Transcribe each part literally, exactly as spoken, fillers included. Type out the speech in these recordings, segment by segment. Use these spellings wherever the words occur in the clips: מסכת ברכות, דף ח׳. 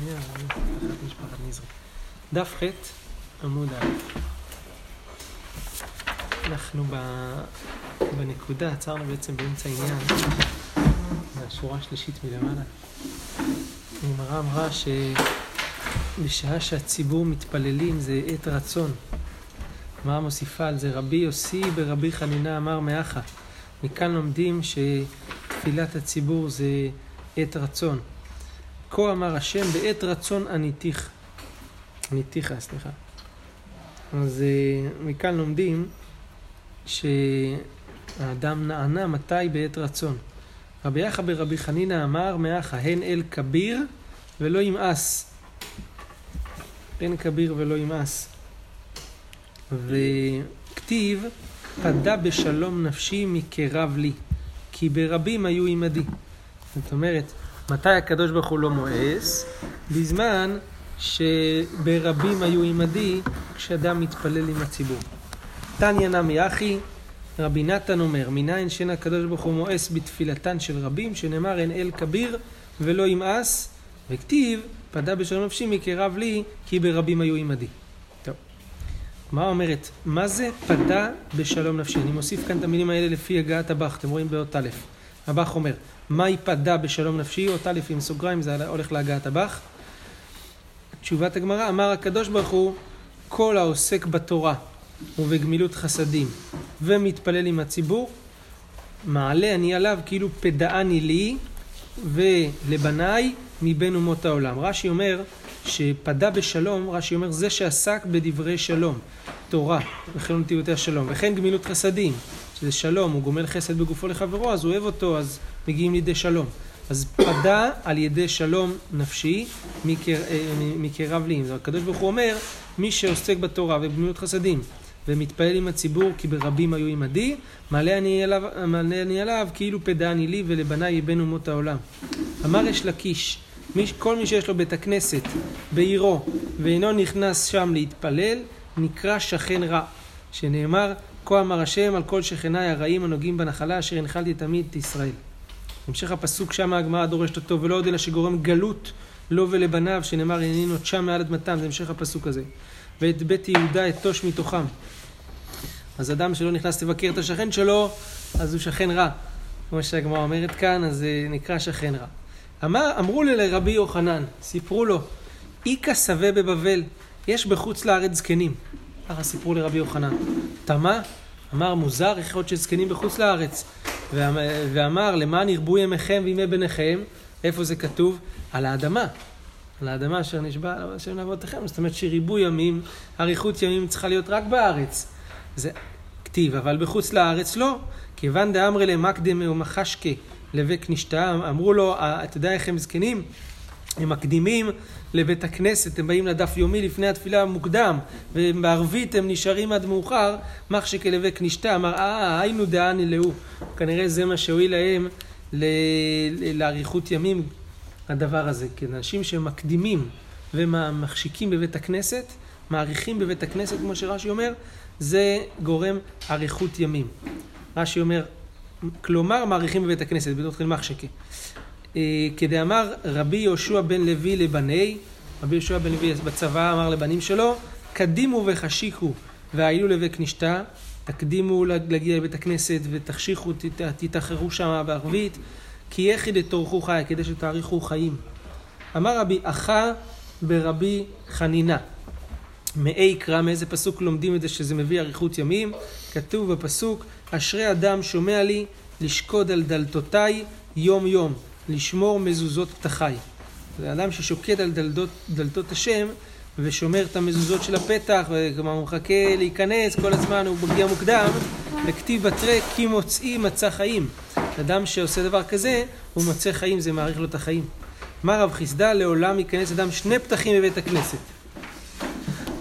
תניה, אחת משפחת נזרי. דף ח' עמוד א'. אנחנו בנקודה, עצרנו בעצם באמצע העניין, בשורה השלישית מלמעלה. הגמרא אמרה שבשעה שהציבור מתפללים זה עת רצון. מה מוסיפה על זה? רבי יוסי ברבי חנינה אמר מאחה. מכאן לומדים שתפילת הציבור זה עת רצון. כה אמר השם, בעת רצון עניתיך. עניתיך, סליחה. אז מכאן לומדים שהאדם נענה מתי בעת רצון. רבי יחא ברבי חנינה אמר מאחה, הן אל כביר ולא ימאס. הן כביר ולא ימאס. וכתיב, פדה בשלום נפשי מקרב לי, כי ברבים היו עמדי. זאת אומרת, מתי הקדוש ברוך הוא לא מואס? בזמן שברבים היו עמדי, כשאדם מתפלל עם הציבור. תניא נמי אחי, רבי נתן אומר, מניין שאין הקדוש ברוך הוא מואס בתפילתן של רבים, שנאמר הן אל כביר ולא ימאס, וכתיב, פדה בשלום נפשי מקרב לי, כי ברבים היו עמדי. מה אומרת? מה זה פדה בשלום נפשי? אני מוסיף כאן את המילים האלה לפי הגעת הבח. אתם רואים באות א'. הבח אומר, מהי פדה בשלום נפשי? אות א' עם סוגריים, זה הולך להגעת הבח. תשובת הגמרא, אמר הקדוש ברוך הוא, כל העוסק בתורה ובגמילות חסדים ומתפלל עם הציבור, מעלה אני עליו כאילו פדעני לי ולבניי מבין אומות העולם. רש"י אומר, שפדה בשלום, רש"י אומר, זה שעסק בדברי שלום, תורה, וכן נתיבותי השלום, וכן גמילות חסדים, שזה שלום, הוא גומל חסד בגופו לחברו, אז הוא אוהב אותו, אז מגיעים לידי שלום. אז פדה על ידי שלום נפשי, מקר, מקרב לי. אז הקדוש ברוך הוא אומר, מי שעוסק בתורה ובגמילות חסדים, ומתפעל עם הציבור, כי ברבים היו עמדי, מעלה אני עליו, מעלה אני עליו כאילו פדה אני לי ולבניי בין אומות העולם. אמר יש לקיש, כל מי שיש לו בית הכנסת בעירו ואינו נכנס שם להתפלל נקרא שכן רע, שנאמר כה אמר השם על כל שכני הרעים הנוגעים בנחלה אשר הנחלתי תמיד את ישראל. המשך הפסוק שם הגמרא דורשת אותו, ולא עוד אלא שגורם גלות לו ולבניו, שנאמר הנני נוטשם מעל אדמתם, זה המשך הפסוק הזה, ואת בית יהודה אתוש מתוכם. אז אדם שלא נכנס לבקר את השכן שלו אז הוא שכן רע, כמו שהגמרא אומרת כאן, אז נקרא שכן רע. אמר, אמרו לי לרבי יוחנן, סיפרו לו, איקה סווה בבבל, יש בחוץ לארץ זקנים. ככה סיפרו לרבי יוחנן. תמה, אמר מוזר, איך עוד שזקנים בחוץ לארץ. ואמר, למען ירבו ימיכם וימי בניכם, איפה זה כתוב? על האדמה. על האדמה אשר נשבע, אשר נעבודתכם. זאת אומרת שריבו ימים, אריכות ימים צריכה להיות רק בארץ. זה כתיב, אבל בחוץ לארץ לא. כיוון דאמרי למקדמי ומחשקי. לבית נשתה, אמרו לו, אתה יודע איך הם זקנים? הם מקדימים לבית הכנסת, הם באים לדף יומי לפני התפילה המוקדם, ובערבית הם נשארים עד מאוחר, מחשק לבית נשתה, אמר, אה, היינו דעני לאו. כנראה זה מה שהועיל להם לאריכות ימים, הדבר הזה. כי אנשים שמקדימים ומחשיקים בבית הכנסת, מעריכים בבית הכנסת, כמו שרש"י אומר, זה גורם אריכות ימים. רש"י אומר, כלומר מעריכים בבית הכנסת, בדוד חל מחשקה. כדי אמר רבי יהושע בן לוי לבני, רבי יהושע בן לוי בצבא אמר לבנים שלו, קדימו וחשיקו והעילו לבית כנשתה, תקדימו להגיע לבית הכנסת ותחשיכו, תתאחרו שם בערבית, כי יחיד תארכו חי, כדי שתאריכו חיים. אמר רבי אחא ברבי חנינה. מאי קרא, מאיזה פסוק לומדים את זה שזה מביא אריכות ימים? כתוב בפסוק, אשרי אדם שומע לי, לשקוד על דלתותיי יום יום, לשמור מזוזות פתחי. זה אדם ששוקד על דלתות, דלתות השם ושומר את המזוזות של הפתח, וכמה הוא מחכה להיכנס, כל הזמן הוא מגיע מוקדם, וכתיב בתרי כי מוצאי מצא חיים. אדם שעושה דבר כזה, הוא מצא חיים, זה מעריך לו את החיים. מה רב חסדה, לעולם ייכנס אדם שני פתחים בבית הכנסת.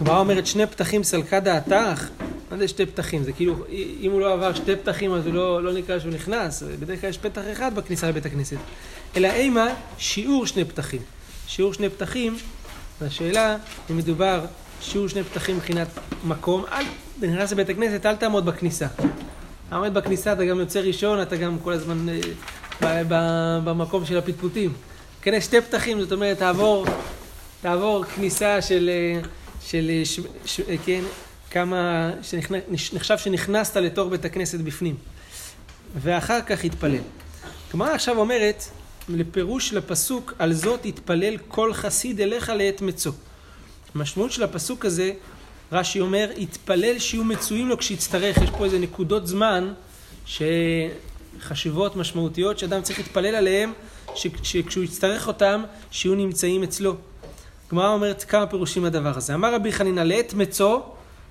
מה אומרת שני פתחים סלקה דעתך? מה זה שתי פתחים? זה כאילו, אם הוא לא עבר שתי פתחים אז הוא לא, לא נקרא שהוא נכנס. בדרך כלל יש פתח אחד בכניסה לבית הכנסת. אלא אימה, שיעור שני פתחים. שיעור שני פתחים, והשאלה, אם מדובר, שיעור שני פתחים מבחינת מקום, אל נכנס לבית הכנסת, אל תעמוד בכניסה. עמד בכניסה, אתה גם יוצא ראשון, אתה גם כל הזמן ב, ב, במקום של הפטפוטים. כן, שתי פתחים, זאת אומרת, תעבור תעבור כניסה של, של ש, ש, כן, כמה שנחשב שנכנסת לתוך בית הכנסת בפנים, ואחר כך התפלל. כמה עכשיו אומרת, לפירוש לפסוק, על זאת התפלל כל חסיד אליך לעת מצוא. המשמעות של הפסוק הזה, רש"י אומר, התפלל שיהיו מצויים לו כשיצטרך. יש פה איזה נקודות זמן שחשיבות משמעותיות שאדם צריך להתפלל עליהם, שכשהוא יצטרך אותם, שיהיו נמצאים אצלו. הגמרא אומרת כמה פירושים הדבר הזה. אמר רבי חנינא, לעת מצוא,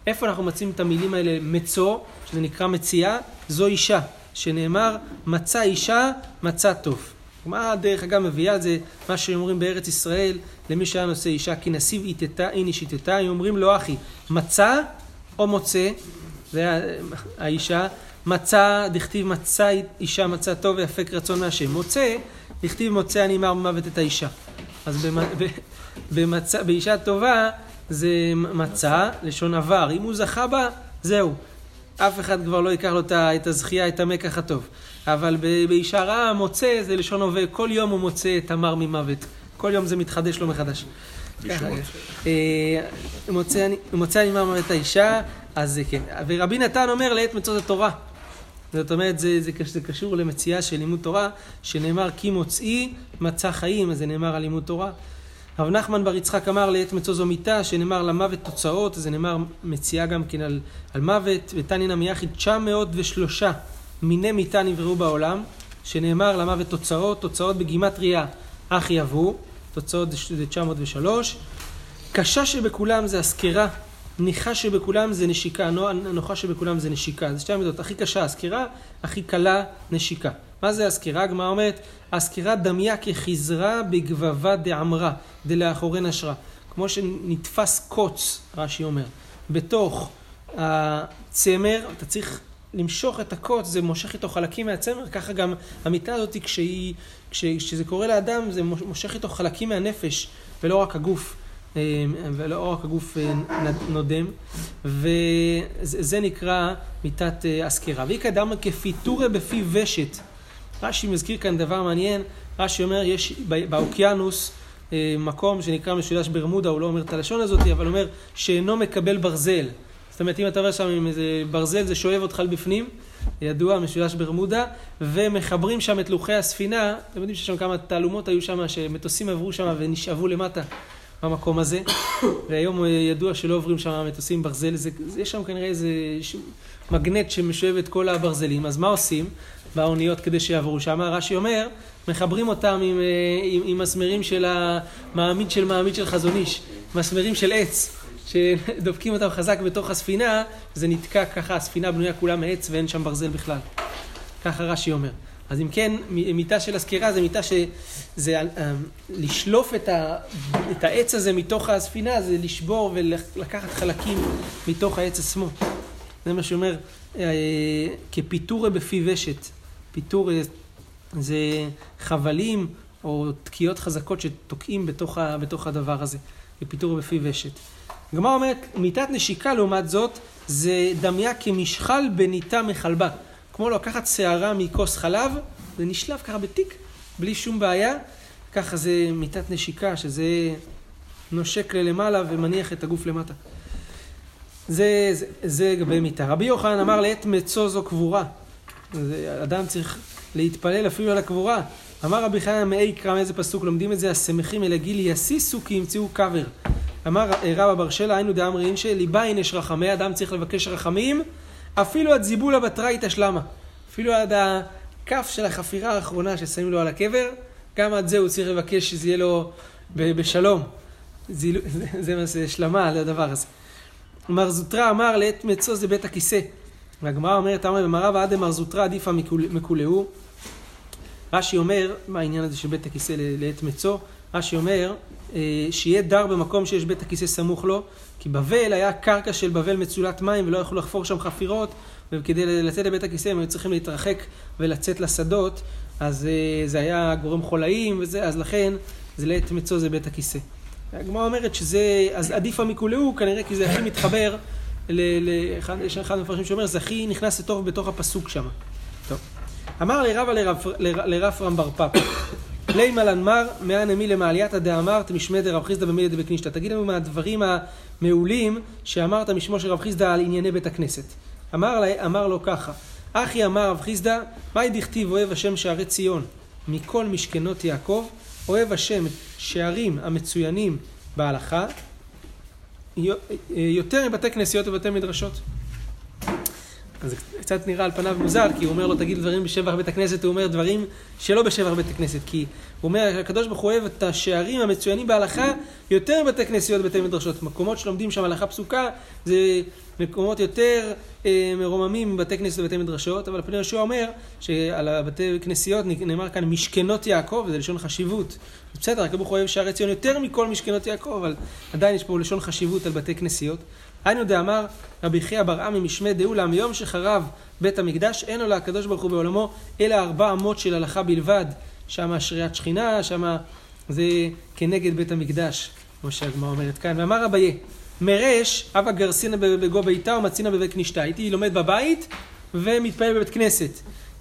איפה אנחנו מוצאים את המילים האלה? מצוא, שזה נקרא מציאה, זו אישה, שנאמר מצא אישה, מצא טוב. מה דרך אגב מביאה את זה? מה שאומרים בארץ ישראל, למי שהיה נושא אישה, כי נסיב איתתה, אין איש איתתה, הם אומרים לו אחי, מצא או מוצא, זה האישה, מצא, דכתיב מצא אישה, מצא טוב ויפק רצון מהשם, מוצא, דכתיב מוצא אני מר במוות את האישה. אז במצא, באישה טובה זה מצא, לשון עבר, אם הוא זכה בה, זהו. אף אחד כבר לא ייקח לו את הזכייה, את המקח הטוב. אבל באישה רעה, מוצא, זה לשון הווה, כל יום הוא מוצא את המר ממוות. כל יום זה מתחדש לו מחדש. מוצא אני מר ממוות האישה, אז זה כן. ורבי נתן אומר, לעת מצוא זה תורה. זאת אומרת, זה קשור למציאה של לימוד תורה, שנאמר, כי מוצאי מצא חיים, אז זה נאמר על לימוד תורה. רב נחמן בר יצחק אמר לעת מצוא זו מיתה, שנאמר למוות תוצאות, זה נאמר מציאה גם כן על, על מוות, ותנינא מיחיד תשע מאות ושלוש מיני מיתה נבראו בעולם, שנאמר למוות תוצאות, תוצאות בגימטריה אך יבוא, תוצאות זה תשע מאות ושלוש, קשה שבכולם זה הסקירה, ניחה שבכולם זה נשיקה, נוחה שבכולם זה נשיקה, זה שתי המידות, הכי קשה הסקירה, הכי קלה נשיקה. מה זה הסקירה? הגמרא אומרת, הסקירה דמיה כחזרה בגבבה דעמרה, דלאחורי נשרה. כמו שנתפס קוץ, רש"י אומר, בתוך הצמר, אתה צריך למשוך את הקוץ, זה מושך איתו חלקים מהצמר, ככה גם המיטה הזאת, כשהיא, כש, כשזה קורה לאדם, זה מושך איתו חלקים מהנפש, ולא רק הגוף, ולא רק הגוף נודם, וזה נקרא מיטת הסקירה. והיא קדמה כפיטורי בפי ושת. רש"י מזכיר כאן דבר מעניין, רש"י אומר, יש באוקיינוס מקום שנקרא משולש ברמודה, הוא לא אומר את הלשון הזאת, אבל אומר שאינו מקבל ברזל. זאת אומרת, אם אתה עובר שם עם איזה ברזל, זה שואב אותך לבפנים, ידוע, משולש ברמודה, ומחברים שם את לוחי הספינה, אתם יודעים ששם כמה תעלומות היו שם, שמטוסים עברו שם ונשאבו למטה. במקום הזה, והיום ידוע שלא עוברים שם המטוסים ברזל, זה, יש שם כנראה איזה מגנט שמשואב את כל הברזלים, אז מה עושים באוניות כדי שיעברו שם? רש"י אומר, מחברים אותם עם, עם, עם מסמרים של המעמיד של מעמיד של חזון איש, מסמרים של עץ, שדופקים אותם חזק בתוך הספינה, זה נתקע ככה, הספינה בנויה כולה מעץ ואין שם ברזל בכלל. ככה רש"י אומר. אז אם כן, מיטה של הסקירה זה מיטה שזה לשלוף את, ה, את העץ הזה מתוך הספינה, זה לשבור ולקחת חלקים מתוך העץ עצמו. זה מה שאומר, כפיטורי בפי ושת. פיטורי זה חבלים או תקיעות חזקות שתוקעים בתוך, ה, בתוך הדבר הזה. כפיטורי בפי ושת. גמרא אומרת, מיטת נשיקה לעומת זאת, זה דמיה כמשחל בניטה מחלבה. כמו לקחת שערה מכוס חלב, זה נשלב ככה בתיק, בלי שום בעיה. ככה זה מיטת נשיקה, שזה נושק למעלה ומניח את הגוף למטה. זה, זה, זה גבי מיטה. רבי יוחנן אמר לעת מצוא זו קבורה. זה, אדם צריך להתפלל אפילו על הקבורה. אמר רבי חנינא מאי קרא, מאיזה פסוק לומדים את זה? הסמכים אל הגיל יסיסו כי ימצאו קבר. אמר רבא בר שלה, היינו דאמרין שליבאין יש רחמי, אדם צריך לבקש רחמים, אפילו עד זיבול הבטראית השלמה, אפילו עד הכף של החפירה האחרונה ששמים לו על הקבר, גם עד זה הוא צריך לבקש שזה יהיה לו בשלום. זיל... זה מה זה שלמה לדבר הזה. מר זוטרא אמר לעת מצוא זה בית הכיסא. והגמרא אומרת, אמרה במרא ועד מר זוטרא עדיפה מקולהו. רש"י אומר, מה העניין הזה של בית הכיסא לעת מצוא? רש"י אומר, שיהיה דר במקום שיש בית הכיסא סמוך לו, כי בבל היה קרקע של בבל מצולת מים ולא יכלו לחפור שם חפירות, וכדי לצאת לבית הכיסא הם היו צריכים להתרחק ולצאת לשדות, אז זה היה גורם חולאים וזה, אז לכן זה לעת מצוא זה בית הכיסא. הגמרא אומרת שזה, אז עדיפה מכולהו כנראה, כי זה הכי מתחבר, יש אחד המפרשים שאומר, זה הכי נכנס לטוב בתוך הפסוק שם. טוב. אמר לרב לרב רמברפא, פלי מלן מר, מאן אמי למעלייתא דאמרת משמי דרב חיסדא במילי דבקנישתא. תגיד לנו מהדברים המעולים שאמרת משמו של רב חיסדא על ענייני בית הכנסת. אמר, לה, אמר לו ככה, אחי אמר רב חיסדא, מאי דכתיב אוהב השם שערי ציון, מכל משכנות יעקב, אוהב השם שערים המצוינים בהלכה, יותר מבתי כנסיות ובתי מדרשות. אז קצת נראה על פניו מוזר, כי הוא אומר לו תגיד דברים בשבח בית הכנסת, הוא אומר דברים שלא בשבח בית הכנסת, כי הוא אומר הקדוש ברוך הוא אוהב את השערים המצוינים בהלכה יותר מבתי כנסיות ובתי מדרשות. מקומות שלומדים שם הלכה פסוקה זה מקומות יותר אה, מרוממים מבתי כנסיות ובתי מדרשות, אבל פני יהושע אומר שעל בתי כנסיות נאמר כאן משכנות יעקב, וזה לשון חשיבות. בסדר, הקדוש ברוך הוא אוהב שערי ציון יותר מכל משכנות יעקב, אבל עדיין יש פה לשון חשיבות על בתי כנסיות. היינו דאמר רבי חייא בר עמי משמי דאולה, מיום שחרב בית המקדש אין לו לקדוש ברוך הוא בעולמו אלא ארבע אמות של הלכה בלבד. שם שריעת שכינה, שם זה כנגד בית המקדש, כמו שהגמרא אומרת כאן. ואמר רבייה, מרש אבא גרסינא בגו ביתה ומצינה בבית כנישתא. הייתי לומד בבית ומתפלל בבית כנסת.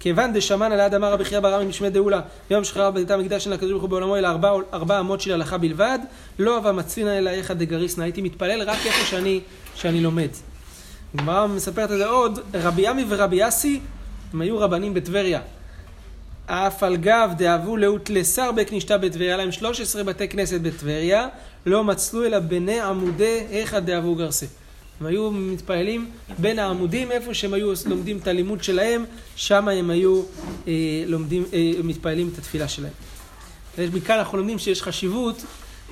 כיוון דשמן על עד אמר רבי חייא בר עמי משמי דאולה, מיום שחרב בית המקדש אין לקדוש ברוך הוא בעולמו אלא ארבע, ארבע אמות של הלכה בלבד, לא אבא מצינה אלא יחד דגריסנא. הייתי מתפלל רק איפה שאני שאני לומד. גמרא מספרת את זה עוד, רבי ימי ורבי יסי, הם היו רבנים בטבריה. אף על גב דאבו לאות לשר בקנישתא בטבריה, להם שלוש עשרה בתי כנסת בטבריה, לא מצלו אלא בני עמודי איכא דאבו גרסה. הם היו מתפעלים בין העמודים, איפה שהם היו לומדים את הלימוד שלהם, שם הם היו אה, לומדים, אה, מתפעלים את התפילה שלהם. מכאן אנחנו לומדים שיש חשיבות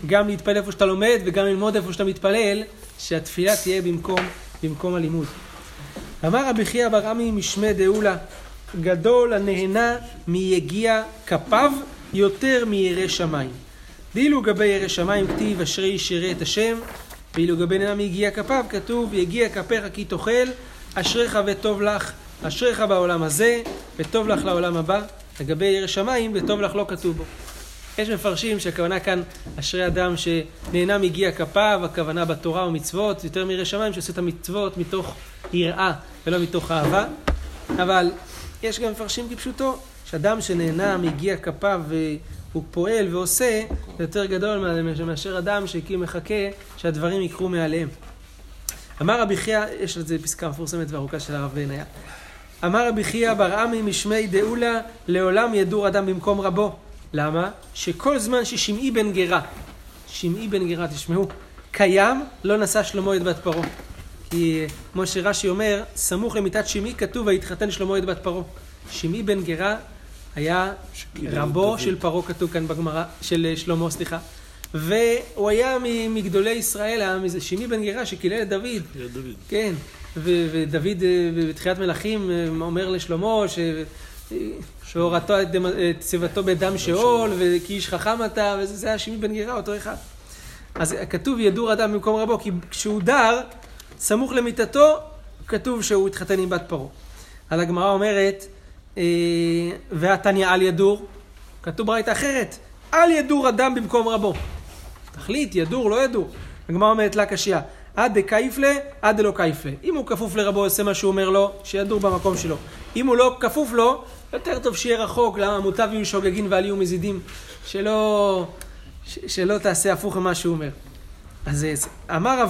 גם להתפלל איפה שאתה לומד וגם ללמוד איפה שאתה מתפלל, שהתפילה תהיה במקום, במקום הלימוד. אמר רבי חייא בר עמי משמי דאולה, גדול הנהנה מיגיע כפיו יותר מירא שמיים. דאילו גבי ירא שמיים כתיב אשרי איש ירא את השם, ואילו גבי נהנה מיגיע כפיו כתוב יגיע כפיך כי תאכל, אשריך וטוב לך, אשריך בעולם הזה וטוב לך לעולם הבא. לגבי ירא שמיים וטוב לך לא כתוב בו. יש מפרשים שהכוונה כאן אשרי אדם שנהנה מיגיע כפיו, הכוונה בתורה ומצוות, יותר מירא שמיים שעושה את המצוות מתוך יראה ולא מתוך אהבה. אבל יש גם מפרשים כפשוטו, שאדם שנהנה מיגיע כפיו והוא פועל ועושה, זה יותר גדול מאשר אדם שמחכה שהדברים יקרו מעליהם. אמר רבי חייא, יש לזה פסקה מפורסמת וארוכה של הרב בניה. אמר רבי חייא בר עמי משמי דאולה, לעולם ידור אדם במקום רבו. למה? שכל זמן ששמעי בן גרה, שמעי בן גרה, תשמעו, קיים, לא נשא שלמה את בת פרעה. כי כמו שרש"י אומר, סמוך למיתת שמעי כתוב והתחתן שלמה את בת פרעה. שמעי בן גרה היה רבו של פרעה, כתוב כאן בגמרא, של שלמה, סליחה. והוא היה מגדולי ישראל, שמעי בן גרה שקילל את דוד. כן, ודוד בתחיית מלכים אומר לשלמה ש... שהורתו את, את צבתו בדם שאול, וכי איש חכם אתה, וזה היה שמעי בן גרה, אותו אחד. אז כתוב ידור אדם במקום רבו, כי כשהוא דר, סמוך למיטתו, כתוב שהוא התחתן עם בת פרעה. על הגמרא אומרת, והתניא על ידור, כתוב ברייתא אחרת, על ידור אדם במקום רבו. תחליט, ידור, לא ידור. הגמרא אומרת לה קשיא, עד דקייפלה, עד לא קייפלה. אם הוא כפוף לרבו, עושה מה שהוא אומר לו, שידור במקום שלו. אם הוא לא כפוף לו, יותר טוב שיהיה רחוק, למה מוטב יהיו שוגגין ועל יהיו מזידים, שלא, שלא תעשה הפוך ממה שהוא אומר. אז אמר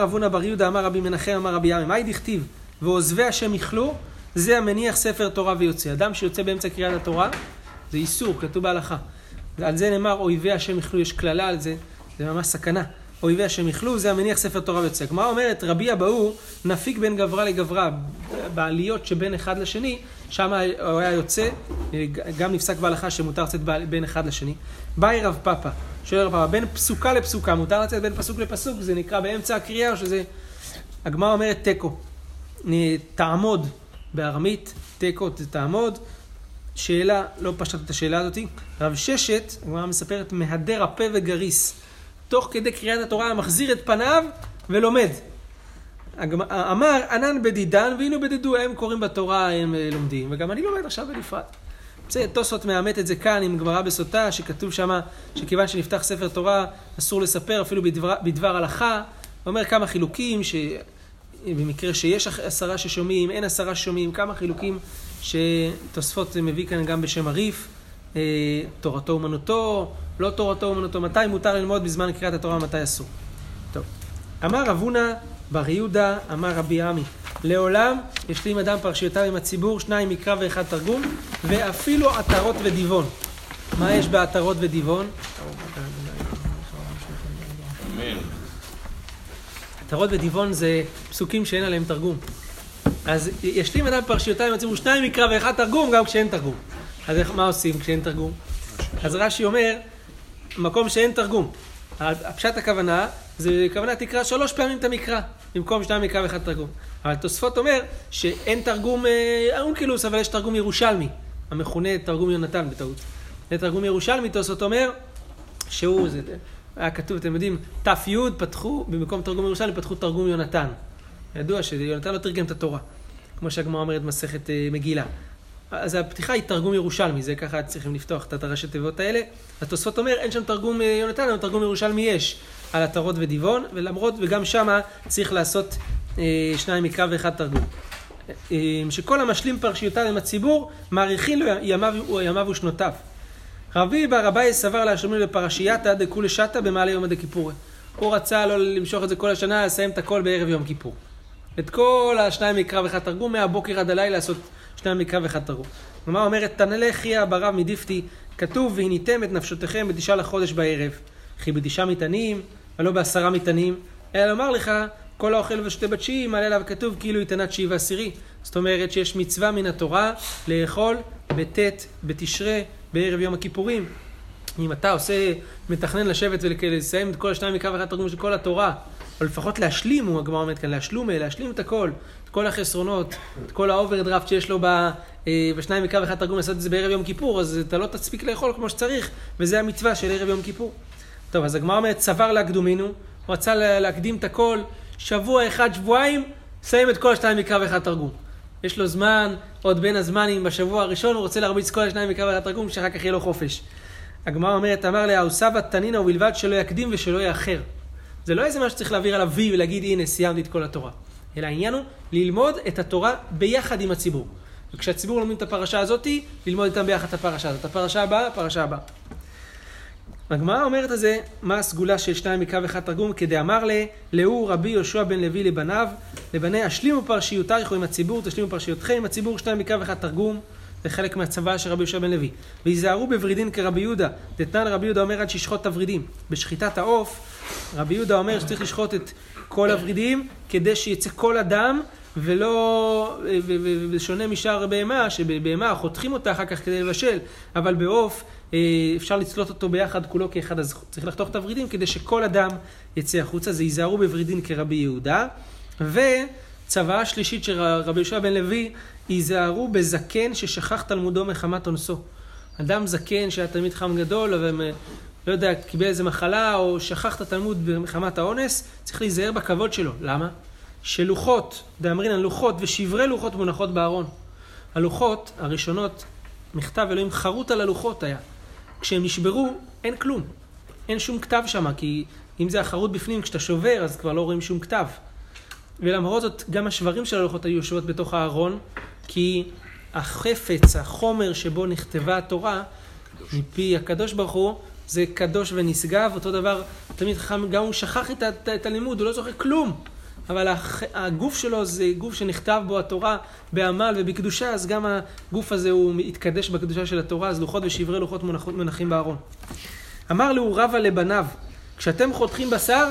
רבונה בר יהודה, אמר רבי מנחם, אמר רבי ימי, מהי דכתיב? ועוזבי השם יכלו, זה המניח ספר תורה ויוצא. אדם שיוצא באמצע קריאת התורה, זה איסור, כתוב בהלכה. על זה נאמר, אויבי השם יכלו, יש כללה על זה, זה ממש סכנה. אויבי השם יכלו, זה המניח ספר תורה ויוצא. כמה אומרת, רבי אבאו, נפיק בין גברה לגברה, בעליות שבין אחד לשני, שם הוא היה יוצא, גם נפסק בהלכה שמותר לצאת בין אחד לשני. באי רב פאפה, שואל רב פאפה, בין פסוקה לפסוקה, מותר לצאת בין פסוק לפסוק, זה נקרא באמצע הקריאה, או שזה... הגמרא אומרת תקו, תעמוד בארמית, תקו תעמוד, שאלה, לא פשטת את השאלה הזאת, רב ששת, הגמרא מספרת, מהדר הפה וגריס, תוך כדי קריאת התורה מחזיר את פניו ולומד. אמר ענן בדידן ואינו בדידו, הם קוראים בתורה, הם לומדים, וגם אני לומד עכשיו בנפרד. תוספות מאמת את זה כאן עם גמרא בסוטה שכתוב שמה שכיוון שנפתח ספר תורה אסור לספר אפילו בדבר, בדבר הלכה. אומר כמה חילוקים שבמקרה שיש עשרה ששומעים, אין עשרה ששומעים, כמה חילוקים שתוספות מביא כאן גם בשם הריף תורתו אומנותו, לא תורתו אומנותו, מתי מותר ללמוד בזמן קריאת התורה, מתי אסור. טוב, אמר רב הונא בר יהודה, אמר רבי עמי, לעולם ישלים אדם פרשיותיו עם הציבור, שניים מקרא ואחד תרגום, ואפילו עטרות ודיוון. מה יש בעטרות ודיוון? עטרות ודיוון זה פסוקים שאין עליהם תרגום. אז ישלים אדם פרשיותיו עם הציבור, שניים מקרא ואחד תרגום, גם כשאין תרגום. אז מה עושים כשאין תרגום? אז רש"י אומר, מקום שאין תרגום. הפשט הכוונה, זה כוונה תקרא שלוש פעמים את המקרא, במקום שניים מקרא ואחד תרגום. אבל תוספות אומר שאין תרגום אונקלוס, אבל יש תרגום ירושלמי, המכונה תרגום יונתן בטעות. זה תרגום ירושלמי, תוספות אומר, שהוא, זה היה כתוב, אתם יודעים, תף י' פתחו, במקום תרגום ירושלמי פתחו תרגום יונתן. ידוע שיונתן לא תרגם את התורה, כמו שהגמרא אומרת מסכת מגילה. אז הפתיחה היא תרגום ירושלמי, זה ככה צריכים לפתוח את ראשי התיבות האלה. התוספות אומר, אין שם תרגום יונתן, אבל תרגום ירושלמי יש על עטרות ודיוון, ולמרות, וגם שמה צריך לעשות אה, שניים מקרא ואחד תרגום. אה, שכל המשלים פרשיותיו עם הציבור, מעריכים לו ימיו, ימיו ושנותיו. רבי בר אבאי סבר להשלמים לפרשייתא דכולי שתא במעלה יומא דכיפורא. הוא רצה לא למשוך את זה כל השנה, לסיים את הכל בערב יום כיפור. את כל השניים מקרא ואחד תרגום, מהבוקר עד הלילה לעשות שניים מקרא ואחד תרגום. כלומר אומרת, תנלה חיה ברב מדיפתי, כתוב, והניתם את נפשותיכם בתשעה לחודש בערב. כי בתשעה מטענים, ולא בעשרה מטענים, אלא לומר לך, כל האוכל ושתי בתשיעי, מעלה עליו כתוב, כאילו יתנה תשיעי ועשירי. זאת אומרת שיש מצווה מן התורה לאכול בט' בתשרי בערב יום הכיפורים. אם אתה עושה, מתכנן לשבת ולסיים את כל השניים מקרא ואחד תרגום של כל התורה, או לפחות להשלים, הוא הגמרא אומרת כאן, להשלום, להשלים את הכל, את כל החסרונות, את כל האוברדרפט שיש לו ב, בשניים מקרא ואחד תרגום, לעשות את זה בערב יום כיפור, אז אתה לא תספיק לאכול כמו שצריך, וזה המצווה של ערב יום כיפור. טוב, אז הגמרא אומרת, סבר להקדומינו, הוא רצה להקדים את הכל, שבוע אחד, שבועיים, סיים את כל השניים מקרא ואחד תרגום. יש לו זמן, עוד בין הזמנים, בשבוע הראשון הוא רוצה להרביץ כל השניים מקרא ואחד תרגום, שאחר כך יהיה לו חופש. הגמרא אומרת, אמר לה, "אוסבת תנינא ובלבד שלא יקדים ושלא יאחר." זה לא איזה מה שצריך להעביר על אבי ולהגיד, הנה, סיימתי את כל התורה. אלא העניין הוא ללמוד את התורה ביחד עם הציבור. וכשהציבור לומדים את הפרשה הזאת, ללמוד איתם ביחד את הפרשה הזאת. הפרשה הבאה, הפרשה הבאה. הגמרא אומרת הזה, מה הסגולה של שניים מקרא ואחד תרגום, כדי אמר לה, לאו רבי יהושע בן לוי לבניו, לבני השלימו פרשיותייך עם הציבור, תשלימו פרשיותכם עם הציבור, שניים מקרא ואחד תרגום. זה חלק מהצבא של רבי יהושע בן לוי. ויזהרו בברידין כרבי יהודה. דתנן רבי יהודה אומר עד שישחוט את הברידים. בשחיטת העוף, רבי יהודה אומר שצריך לשחוט את כל הברידים, כדי שיצא כל הדם, ולא, ושונה משאר בהמה, שבהמה חותכים אותה אחר כך כדי לבשל, אבל בעוף אפשר לצלות אותו ביחד כולו כאחד, אז צריך לחתוך את הברידים כדי שכל הדם יצא החוצה. זה יזהרו בברידין כרבי יהודה. וצבא השלישית של רבי יהושע בן לוי, ייזהרו בזקן ששכח תלמודו מחמת אונסו. אדם זקן שהיה תלמיד חכם גדול, ולא יודע, קיבל איזה מחלה, או שכח את התלמוד במחמת האונס, צריך להיזהר בכבוד שלו. למה? שלוחות, דאמרינן, לוחות ושברי לוחות מונחות בארון. הלוחות הראשונות, מכתב אלוהים חרוט על הלוחות היה. כשהם נשברו, אין כלום. אין שום כתב שם, כי אם זה החרוט בפנים, כשאתה שובר, אז כבר לא רואים שום כתב. ולמרות זאת, גם השברים של הלוחות היו יושבות בתוך הארון, כי החפץ, החומר שבו נכתבה התורה, קדוש. מפי הקדוש ברוך הוא, זה קדוש ונשגב. אותו דבר, תמיד חכם, גם הוא שכח את, את, את הלימוד, הוא לא זוכר כלום. אבל הח, הגוף שלו זה גוף שנכתב בו התורה בעמל ובקדושה, אז גם הגוף הזה הוא התקדש בקדושה של התורה, אז לוחות ושברי לוחות מונחים, מונחים בארון. אמר לו רבא לבניו, כשאתם חותכים בשר,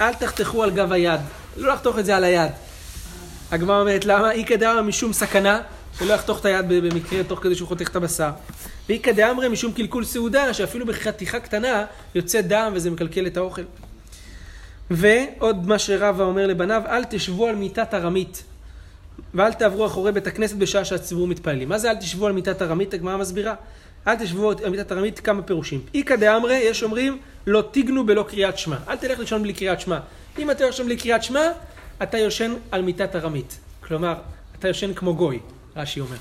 אל תחתכו על גב היד. לא לחתוך את זה על היד. הגמרא אומרת, למה? אי כדאמרי משום סכנה, שלא יחתוך את היד במקרה תוך כדי שהוא חותך את הבשר. ואי כדאמרי משום קלקול סעודה, שאפילו בחתיכה קטנה יוצא דם וזה מקלקל את האוכל. ועוד מה שרבא אומר לבניו, אל תשבו על מיטת ארמית, ואל תעברו אחורי בית הכנסת בשעה שהציבור מתפעלים. מה זה אל תשבו על מיטת ארמית? הגמרא מסבירה. אל תשבו על מיטת ארמית, כמה פירושים. אי כדאמרי, יש אומרים, לא תיגנו בלא קריאת שמע. אל תלך לישון בלי קריאת שמע. אם אתה יושן בלי קריאת שמע, אתה יושן על מיטת ארמית. כלומר, אתה יושן כמו גוי, רש"י אומר.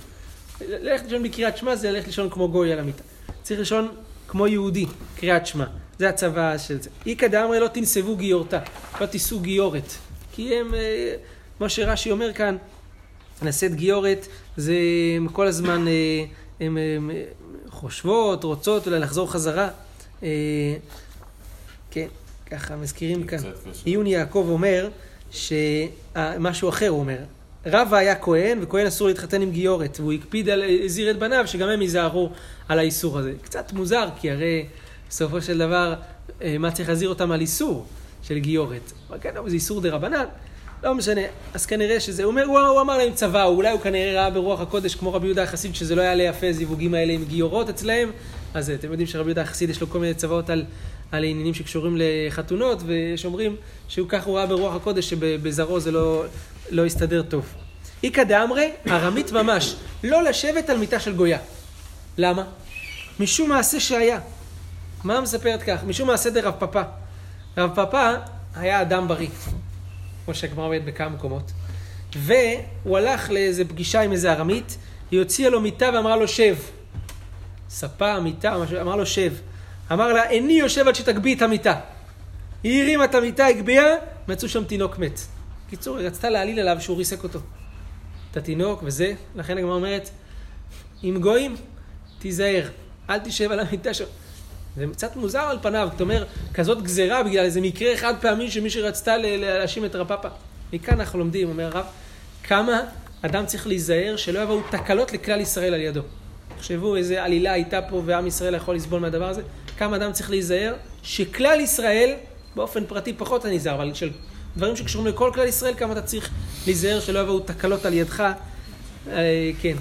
ללכת לישון בקריאת שמע זה ללכת לישון כמו גוי על המיטה. צריך לישון כמו יהודי, קריאת שמע. זה הצבא של זה. אי כדאמרי לא תנסבו גיורתה, לא תיסעו גיורת. כי הם, מה שרש"י אומר כאן, נשאת גיורת, זה כל הזמן הם חושבות, רוצות אולי לחזור חזרה. כן, ככה מזכירים כאן. עיון יעקב אומר שמשהו אחר הוא אומר. רבא היה כהן, וכהן אסור להתחתן עם גיורת, והוא הקפיד על הזהיר את בניו, שגם הם יזהרו על האיסור הזה. קצת מוזר, כי הרי בסופו של דבר, מה צריך להזהיר אותם על איסור של גיורת? אבל כן, זה איסור דרבנן, לא משנה. אז כנראה שזה, הוא, אומר, הוא, הוא אמר להם צבא, אולי הוא כנראה ראה ברוח הקודש, כמו רבי יהודה החסיד, שזה לא היה ליפה זיווגים האלה עם גיורות אצלהם. אז אתם יודעים שרבי יהודה החסיד יש לו כל מיני צבאות על, על העניינים שקשורים לחתונות, ושאומרים שהוא כך הוא ראה ברוח הקודש, שבזרעו זה לא... לא יסתדר טוב. איקה דאמרי, ארמית ממש, לא לשבת על מיטה של גויה. למה? משום מעשה שהיה. מה מספרת כך? משום מעשה דה רב פאפה. רב פאפה היה אדם בריא, כמו שהגמרא אומרת בכמה מקומות. והוא הלך לאיזו פגישה עם איזו ארמית, היא הוציאה לו מיטה ואמרה לו שב. ספה, מיטה, אמרה לו שב. אמר לה, איני יושב עד שתגבי את המיטה. היא הרימה את המיטה, הגביעה, מצאו שם תינוק מת. קיצור, היא רצתה להעליל עליו שהוא ריסק אותו. את התינוק וזה, לכן הגמרא אומרת, אם גויים, תיזהר, אל תשב על המיטה שם. זה קצת מוזר על פניו, זאת אומרת, כזאת גזרה בגלל איזה מקרה אחד פעמים שמישהו רצתה להאשים את רב פאפה. מכאן אנחנו לומדים, אומר הרב, כמה אדם צריך להיזהר שלא יבואו תקלות לכלל ישראל על ידו. תחשבו איזה עלילה הייתה פה ועם ישראל יכול לסבול מהדבר הזה. כמה אדם צריך להיזהר שכלל ישראל, באופן פרטי פחות אני זהר, אבל של... דברים שקשורים לכל כלל ישראל, כמה אתה צריך להיזהר שלא יבואו תקלות על ידך. כן.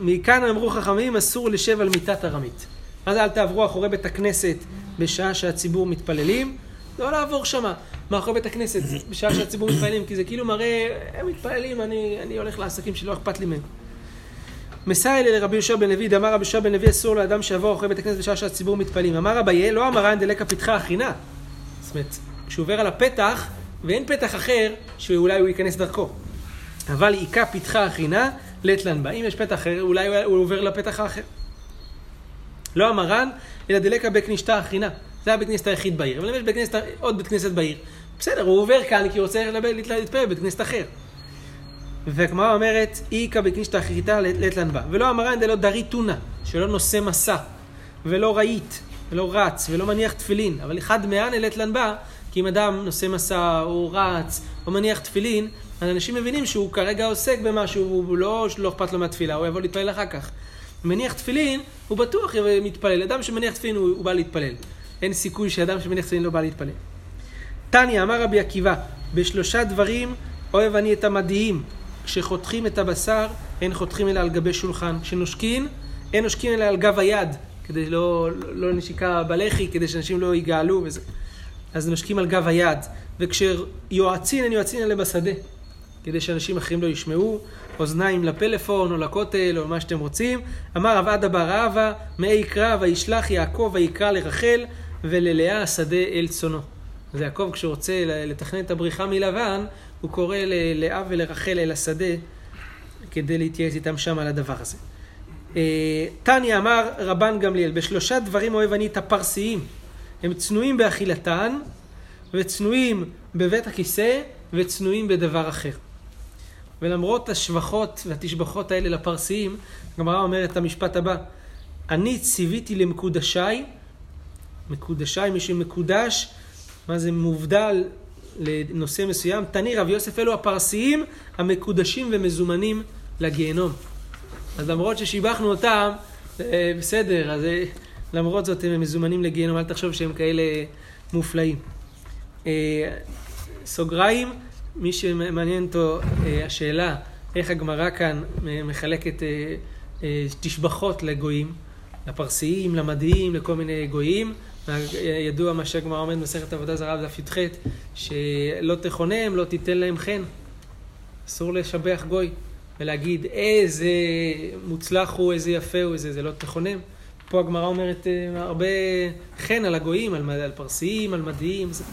מכאן אמרו חכמים, אסור לשב על מיטת ארמית. אז אל תעברו אחורי בית הכנסת בשעה שהציבור מתפללים. לא לעבור שמה. מאחורי בית הכנסת בשעה שהציבור מתפללים, כי זה כאילו מראה, הם מתפללים, אני, אני הולך לעסקים שלא אכפת לי מהם. מסייל לרבי יהושע בן לוי, אמר רבי יהושע בן לוי, אסור לאדם שיבוא אחורי בית הכנסת בשעה שהציבור מתפללים. אמר רבייה, לא אמרה אין דלקה פתחה אחינה. זאת אומרת, כשהוא עובר על הפתח, ואין פתח אחר שאולי הוא ייכנס דרכו. אבל עיקה פיתחה אחינה, לטלן בה. אם יש פתח אחר, אולי הוא עובר לפתח האחר. לא המרן, אלא דלקה בכניסתה אחינה. זה היה בית כנסת היחיד בעיר. אבל אם יש בית כנסת, עוד בית כנסת בעיר, בסדר, הוא עובר כאן כי הוא רוצה להתפלל בבית כנסת אחר. וכמובן אומרת, עיקה בכניסתה אחיתה לטלן בה. ולא המרן, אלא דרי תונה, שלא נושא מסע, ולא ראית. ולא רץ, ולא מניח תפילין, אבל אחד מהן אלת לנבא, כי אם אדם נושא מסע, או רץ, או מניח תפילין, אנשים מבינים שהוא כרגע עוסק במשהו, הוא לא, לא אכפת לו מהתפילה, הוא יבוא להתפלל אחר כך. מניח תפילין, הוא בטוח מתפלל, אדם שמניח תפילין הוא, הוא בא להתפלל. אין סיכוי שאדם שמניח תפילין לא בא להתפלל. תניא, אמר רבי עקיבא, בשלושה דברים אוהב אני את המדיים, כשחותכים את הבשר, אין חותכים אלא על גבי שולחן, כשנושקין, אין נושקין אלא על גב היד. כדי לא, לא נשיקה בלחי, כדי שאנשים לא ייגעלו וזה. אז נושקים על גב היד. וכשיועצין, אני יועצין עליהם בשדה. כדי שאנשים אחרים לא ישמעו, אוזניים לפלאפון או לכותל או מה שאתם רוצים. אמר רב עדה בר רבא, מאי יקרא וישלח יעקב ויקרא לרחל וללאה השדה אל צונו. אז יעקב כשרוצה לתכנן את הבריחה מלבן, הוא קורא ללאה ולרחל אל השדה, כדי להתייעץ איתם שם על הדבר הזה. תניא אמר רבן גמליאל, בשלושה דברים אוהב אני את הפרסיים, הם צנועים באכילתן וצנועים בבית הכיסא וצנועים בדבר אחר. ולמרות השבחות והתשבחות האלה לפרסיים, הגמרא אומרת את המשפט הבא, אני ציוויתי למקודשי, מקודשי מי שמקודש, מה זה מובדל לנושא מסוים, תני רב יוסף אלו הפרסיים המקודשים ומזומנים לגיהנום. אז למרות ששיבחנו אותם, בסדר, אז למרות זאת הם מזומנים לגיהנום, אל תחשוב שהם כאלה מופלאים. סוגריים, מי שמעניין אותו השאלה, איך הגמרא כאן מחלקת תשבחות לגויים, לפרסיים, למדיים, לכל מיני גויים. ידוע מה שהגמרא אומרת במסכת עבודה זרה בדף י"ח, שלא תכונם, לא תיתן להם חן. אסור לשבח גוי. ולהגיד איזה מוצלח הוא, איזה יפה הוא, איזה, זה לא תכונם. פה הגמרא אומרת הרבה חן על הגויים, על, על פרסיים, על מדיים. זה...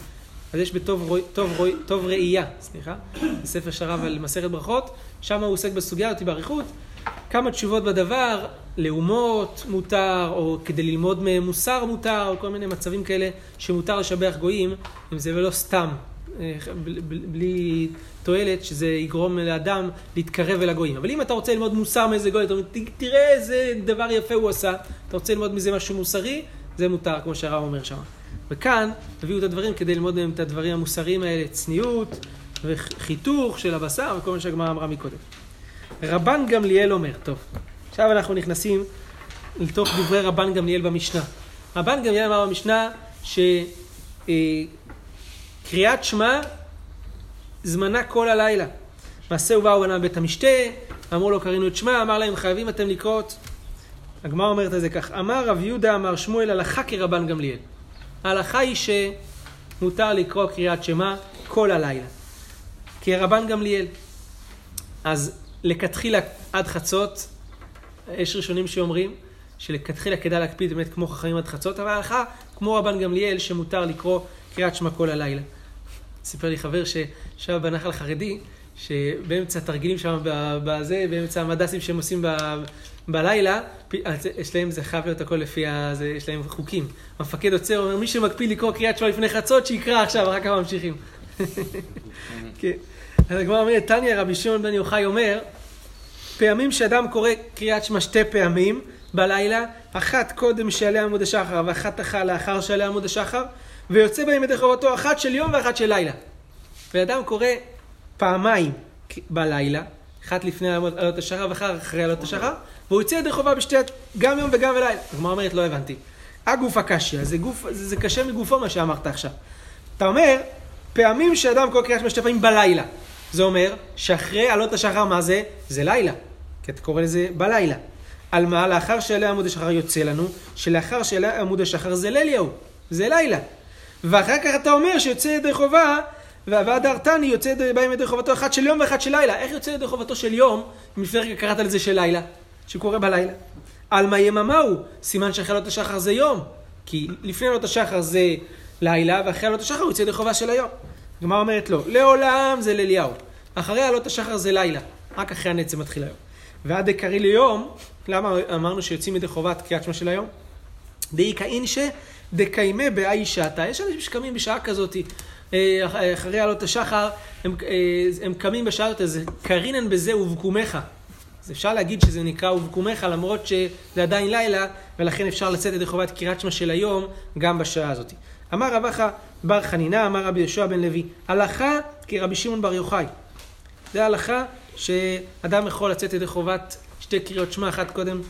אז יש בטוב רוא... טוב, רוא... טוב ראייה, סליחה, בספר שרב על מסכת ברכות, שם הוא עוסק בסוגיה אותי בעריכות, כמה תשובות בדבר, לאומות מותר, או כדי ללמוד מהם מוסר מותר, או כל מיני מצבים כאלה שמותר לשבח גויים, אם זה ולא סתם בלי תועלת, שזה יגרום לאדם להתקרב אל הגויים. אבל אם אתה רוצה ללמוד מוסר מאיזה גוי, אתה אומר, תראה איזה דבר יפה הוא עשה, אתה רוצה ללמוד מזה משהו מוסרי, זה מותר, כמו שהרב אומר שם. וכאן הביאו את הדברים כדי ללמוד מהם את הדברים המוסריים האלה, צניעות וחיתוך של הבשר, וכל מה שהגמרא אמרה מקודם. רבן גמליאל אומר, טוב, עכשיו אנחנו נכנסים לתוך דברי רבן גמליאל במשנה. רבן גמליאל אמר במשנה ש... קריאת שמע זמנה כל הלילה. מעשה ובאו בנה בית המשתה, אמרו לו קרינו את שמע, אמר להם חייבים אתם לקרות. הגמרא אומרת את זה כך, אמר רב יהודה אמר שמואל הלכה כרבן גמליאל. ההלכה היא שמותר לקרוא קריאת שמע כל הלילה. כרבן גמליאל. אז לכתחילה עד חצות, יש ראשונים שאומרים, שלכתחילה כדאי להקפיד באמת כמו חכמים עד חצות, אבל ההלכה כמו רבן גמליאל שמותר לקרוא קריאת שמע כל הלילה. סיפר לי חבר ששב בנחל חרדי, שבאמצע התרגילים שם בזה, באמצע המדסים שהם עושים ב, בלילה, יש להם, זה חייב להיות הכל לפי, זה, יש להם חוקים. המפקד עוצר, אומר, מי שמקפיד לקרוא קריאת שמע לפני חצות, שיקרא עכשיו, אחר כך ממשיכים. כן. אז הגמרא אומרת, תניא רבי שמעון בן יוחאי אומר, פעמים שאדם קורא קריאת שמע שתי פעמים בלילה, אחת קודם שעלי עמוד השחר, ואחת אחר לאחר שעלי עמוד השחר, ויוצא בהם את חובתו אחת של יום ואחת של לילה. ואדם קורא פעמיים בלילה, אחת לפני עלות השחר ואחר אחרי עלות השחר, והוא יוצא את חובה בשתי, גם יום וגם ולילה. הגמרא אומרת, לא הבנתי. הגוף הקשיא, זה, זה, זה קשה מגופו מה שאמרת עכשיו. אתה אומר, פעמים שאדם קורא קריאת שמע שתי פעמים בלילה, זה אומר שאחרי עלות השחר מה זה? זה לילה, כי אתה קורא לזה בלילה. על מה? לאחר שעלי עמוד השחר יוצא לנו, שלאחר שעלי עמוד השחר זה ליליהו, זה לילה. ואחר כך אתה אומר שיוצא ידי חובה, ועד הרטני יוצא בהם ידי חובתו אחת של יום ואחת של לילה. איך יוצא ידי חובתו של יום, אם לפני רגע קראת על זה של לילה, שקורה בלילה? על מה יממה הוא? סימן שאחרי עלות השחר זה יום, כי לפני עלות השחר זה לילה, ואחרי עלות השחר הוא יוצא ידי חובה של היום. הגמרא אומרת לו, לעולם זה ליליהו, אחרי עלות השחר זה לילה, רק אחרי הנצח מתחיל היום. ועד עיקרי ליום, למה אמרנו שיוצאים ידי חובת קריאת שמע של היום? דאי קאין ש... דקיימה באי שעתה. יש אנשים שקמים בשעה כזאת, אחרי עלות השחר, הם, הם קמים בשעה הזאת, אז קרינן בזה ובקומך. אז אפשר להגיד שזה נקרא ובקומך, למרות שזה עדיין לילה, ולכן אפשר לצאת ידי חובת קריאת שמע של היום, גם בשעה הזאת. אמר רב אחא בר חנינא, אמר רבי יהושע בן לוי, הלכה כרבי שמעון בר יוחאי. זה ההלכה שאדם יכול לצאת ידי חובת שתי קריאות שמע, אחת קודם,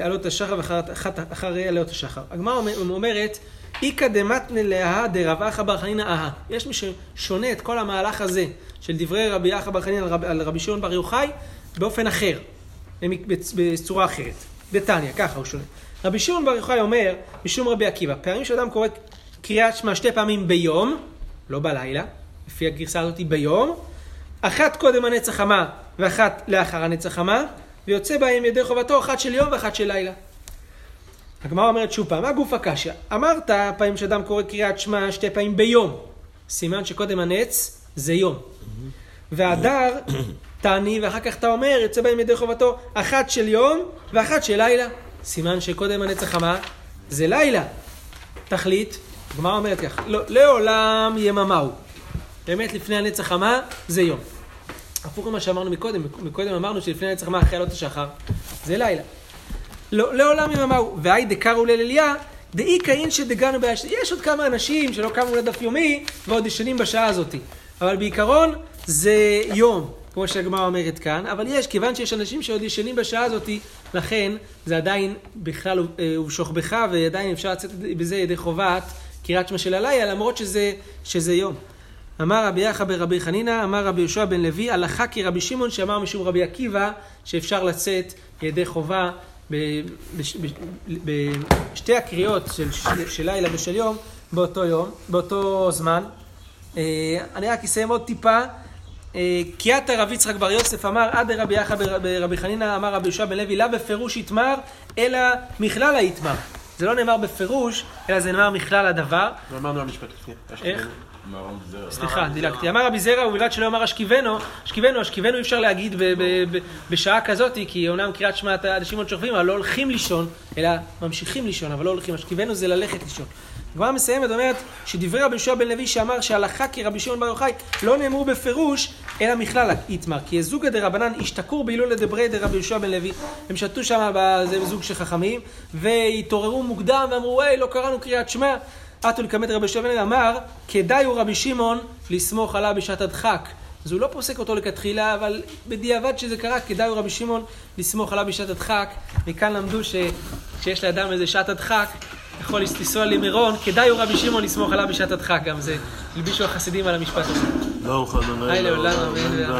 עלות השחר ואחרי עלות השחר. הגמרא אומרת, איקא דמתנא להא דרב אחא בר חנינא אהא. יש מי ששונה את כל המהלך הזה של דברי רבי אחא בר חנינא על רבי שמעון בר יוחאי באופן אחר, בצורה אחרת. דתניא, ככה הוא שונה. רבי שמעון בר יוחאי אומר, משום רבי עקיבא, פעמים שאדם קורא קריאת שמע שתי פעמים ביום, לא בלילה, לפי הגרסה הזאת ביום, אחת קודם הנצח המה ואחת לאחר הנצח המה, ויוצא בהם ידי חובתו אחת של יום ואחת של לילה. הגמרא אומרת שוב פעם, מה גוף הקשיא? אמרת פעמים שאדם קורא קריאת שמע שתי פעמים ביום. סימן שקודם הנץ זה יום. והדר תעני ואחר כך אתה אומר, יוצא בהם ידי חובתו אחת של יום ואחת של לילה. סימן שקודם הנץ החמה זה לילה. תחליט, הגמרא אומרת כך, לא, לעולם יממה הוא. באמת לפני הנץ החמה זה יום. הפוך מה שאמרנו מקודם, מקודם אמרנו שלפני הנצח מה אחרי עלות השחר, זה לילה. לא, לעולם אם אמרו, והי דקרו לליליה, דאי קאין שדגענו בה, יש עוד כמה אנשים שלא קמו לדף יומי, ועוד ישנים בשעה הזאת. אבל בעיקרון זה יום, כמו שהגמרא אומרת כאן, אבל יש, כיוון שיש אנשים שעוד ישנים בשעה הזאת, לכן זה עדיין בכלל ובשוכבך, ועדיין אפשר לצאת בזה ידי חובת קריאת שמע של הלילה, למרות שזה, שזה יום. אמר רבי יחא ברבי חנינא, אמר רבי יהושע בן לוי, הלכה כרבי שמעון שאמר משום רבי עקיבא שאפשר לצאת ידי חובה בשתי הקריאות של, של, של לילה ושל יום באותו יום, באותו זמן. אה, אני רק אסיים עוד טיפה. אה, קיאטה רבי יצחק בר יוסף אמר עד רבי יחא ברבי חנינא, אמר רבי יהושע בן לוי, לא בפירוש יתמר אלא מכלל היתמר. זה לא נאמר בפירוש אלא זה נאמר מכלל הדבר. ואמרנו המשפט לפני. איך? סליחה, דילגתי. אמר רבי זרע, ובלבד שלא אמר אשכיבנו, אשכיבנו, אשכיבנו אי אפשר להגיד בשעה כזאת, כי אומנם קריאת שמע אנשים עוד שוכבים, אבל לא הולכים לישון, אלא ממשיכים לישון, אבל לא הולכים. אשכיבנו זה ללכת לישון. הגמרא מסיימת, אומרת שדברי רבי יהושע בן לוי שאמר שהלכה כי רבי שמעון בר יוחאי לא נאמרו בפירוש, אלא מכלל איתמר, כי הזוגא דרבנן השתכרו בהילולה דברי דרבי יהושע בן לוי, הם שתו שם בזוג של חכמים, והתעוררו מוקדם ואמרו, היי, לא קראנו קריאת שמע. עטו לקמת רבי יהושע בן לוי אמר, כדאי הוא רבי שמעון לסמוך עליו בשעת הדחק. אז הוא לא פוסק אותו לכתחילה, אבל בדיעבד שזה קרה, כדאי הוא רבי שמעון לסמוך עליו בשעת הדחק. מכאן למדו ש... שיש לאדם איזה שעת הדחק, יכול לנסוע למירון, כדאי הוא רבי שמעון לסמוך עליו בשעת הדחק. גם זה, לבישו החסידים על המשפט הזה. לא, חדמי, לא, חדמי.